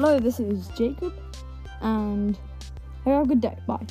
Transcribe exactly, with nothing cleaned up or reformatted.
Hello, this is Jacob, and have a good day. Bye.